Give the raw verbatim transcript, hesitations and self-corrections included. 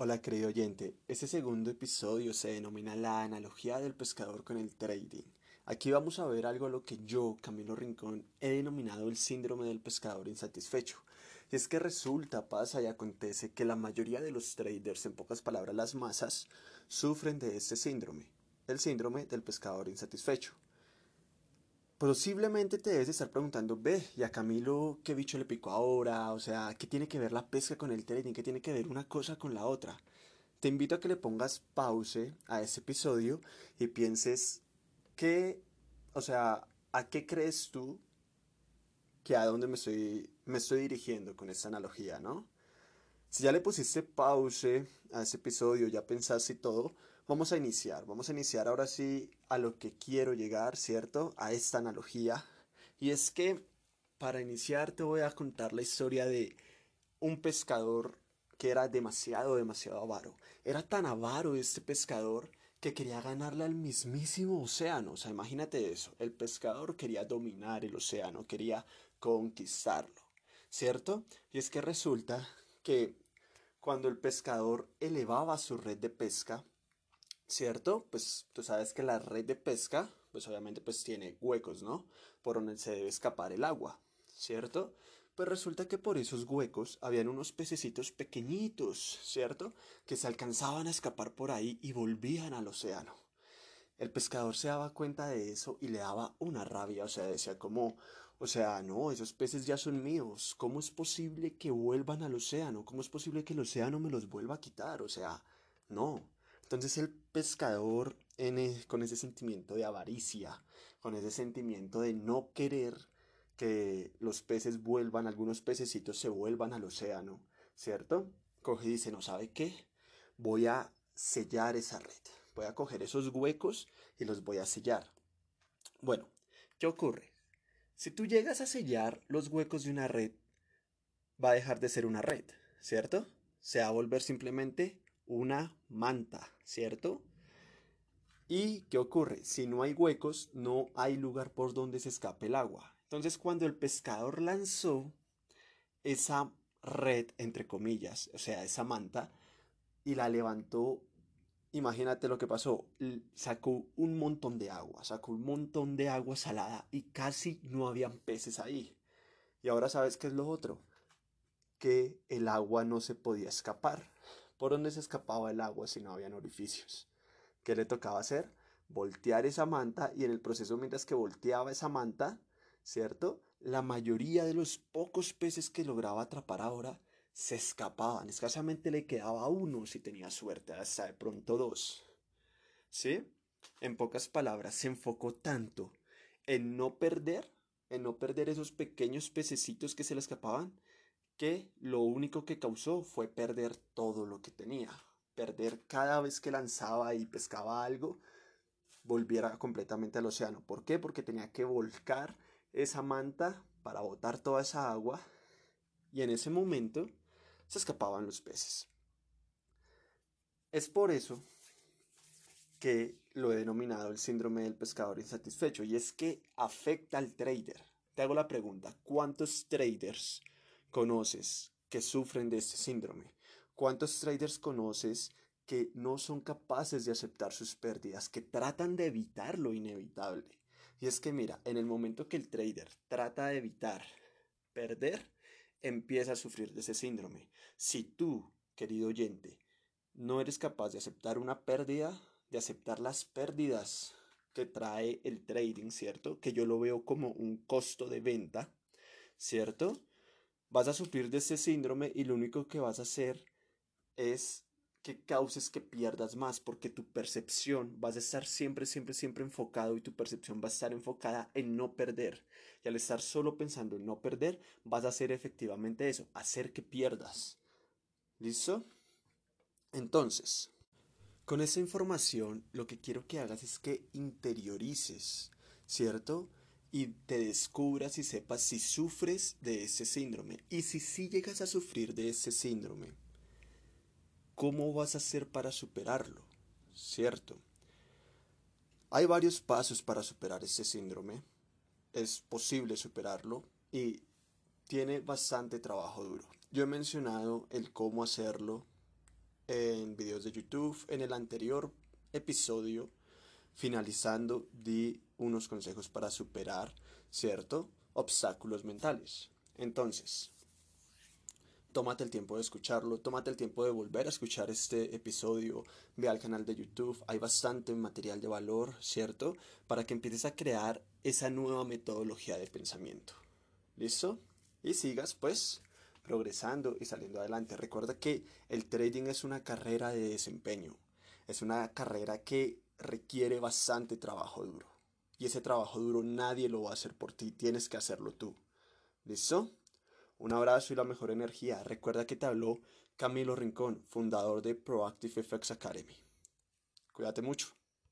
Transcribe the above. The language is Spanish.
Hola querido oyente, este segundo episodio se denomina la analogía del pescador con el trading. Aquí vamos a ver algo a lo que yo, Camilo Rincón, he denominado el síndrome del pescador insatisfecho. Y es que resulta, pasa y acontece que la mayoría de los traders, en pocas palabras las masas, sufren de este síndrome, el síndrome del pescador insatisfecho. Posiblemente te debes estar preguntando, ve, ¿y a Camilo qué bicho le picó ahora? O sea, ¿qué tiene que ver la pesca con el trading? ¿Qué tiene que ver una cosa con la otra? Te invito a que le pongas pause a este episodio y pienses, ¿qué, o sea, ¿a qué crees tú que a dónde me estoy, me estoy dirigiendo con esta analogía, no? Si ya le pusiste pause a este episodio, ya pensaste y todo, vamos a iniciar, vamos a iniciar ahora sí a lo que quiero llegar, ¿cierto? A esta analogía. Y es que para iniciar te voy a contar la historia de un pescador que era demasiado, demasiado avaro. Era tan avaro este pescador que quería ganarle al mismísimo océano. O sea, imagínate eso, el pescador quería dominar el océano, quería conquistarlo, ¿cierto? Y es que resulta que cuando el pescador elevaba su red de pesca, ¿cierto? Pues tú sabes que la red de pesca, pues obviamente pues tiene huecos, ¿no? Por donde se debe escapar el agua, ¿cierto? Pues resulta que por esos huecos habían unos pececitos pequeñitos, ¿cierto? Que se alcanzaban a escapar por ahí y volvían al océano. El pescador se daba cuenta de eso y le daba una rabia, o sea, decía como, o sea, no, esos peces ya son míos, ¿cómo es posible que vuelvan al océano? ¿Cómo es posible que el océano me los vuelva a quitar? O sea, no. Entonces el pescador en el, con ese sentimiento de avaricia, con ese sentimiento de no querer que los peces vuelvan, algunos pececitos se vuelvan al océano, ¿cierto? Coge y dice, ¿no sabe qué? Voy a sellar esa red, voy a coger esos huecos y los voy a sellar. Bueno, ¿qué ocurre? Si tú llegas a sellar los huecos de una red, va a dejar de ser una red, ¿cierto? Se va a volver simplemente una manta, ¿cierto? ¿Y qué ocurre? Si no hay huecos, no hay lugar por donde se escape el agua. Entonces, cuando el pescador lanzó esa red, entre comillas, o sea, esa manta, y la levantó, imagínate lo que pasó, sacó un montón de agua, sacó un montón de agua salada y casi no habían peces ahí. Y ahora sabes qué es lo otro, que el agua no se podía escapar. ¿Por dónde se escapaba el agua si no habían orificios? ¿Qué le tocaba hacer? Voltear esa manta, y en el proceso mientras que volteaba esa manta, ¿cierto? La mayoría de los pocos peces que lograba atrapar ahora se escapaban. Escasamente le quedaba uno si tenía suerte, hasta de pronto dos, ¿sí? En pocas palabras, se enfocó tanto en no perder, en no perder esos pequeños pececitos que se le escapaban, que lo único que causó fue perder todo lo que tenía, perder cada vez que lanzaba y pescaba algo, volviera completamente al océano. ¿Por qué? Porque tenía que volcar esa manta para botar toda esa agua, y en ese momento se escapaban los peces. Es por eso que lo he denominado el síndrome del pescador insatisfecho, y es que afecta al trader. Te hago la pregunta, ¿cuántos traders conoces que sufren de este síndrome? ¿Cuántos traders conoces que no son capaces de aceptar sus pérdidas, que tratan de evitar lo inevitable? Y es que mira, en el momento que el trader trata de evitar perder, empieza a sufrir de ese síndrome. Si tú, querido oyente, no eres capaz de aceptar una pérdida, de aceptar las pérdidas que trae el trading, ¿cierto? Que yo lo veo como un costo de venta, ¿cierto? Vas a sufrir de ese síndrome y lo único que vas a hacer es que causes que pierdas más, porque tu percepción vas a estar siempre, siempre, siempre enfocado, y tu percepción va a estar enfocada en no perder. Y al estar solo pensando en no perder, vas a hacer efectivamente eso, hacer que pierdas. ¿Listo? Entonces, con esa información lo que quiero que hagas es que interiorices, ¿cierto? Y te descubras y sepas si sufres de ese síndrome. Y si sí llegas a sufrir de ese síndrome, ¿cómo vas a hacer para superarlo? ¿Cierto? Hay varios pasos para superar ese síndrome. Es posible superarlo y tiene bastante trabajo duro. Yo he mencionado el cómo hacerlo en videos de YouTube. En el anterior episodio, finalizando, di unos consejos para superar, ¿cierto?, obstáculos mentales. Entonces, tómate el tiempo de escucharlo, tómate el tiempo de volver a escuchar este episodio, ve al canal de YouTube, hay bastante material de valor, ¿cierto?, para que empieces a crear esa nueva metodología de pensamiento. ¿Listo? Y sigas, pues, progresando y saliendo adelante. Recuerda que el trading es una carrera de desempeño, es una carrera que requiere bastante trabajo duro. Y ese trabajo duro nadie lo va a hacer por ti, tienes que hacerlo tú. ¿Listo? Un abrazo y la mejor energía. Recuerda que te habló Camilo Rincón, fundador de Proactive Effects Academy. Cuídate mucho.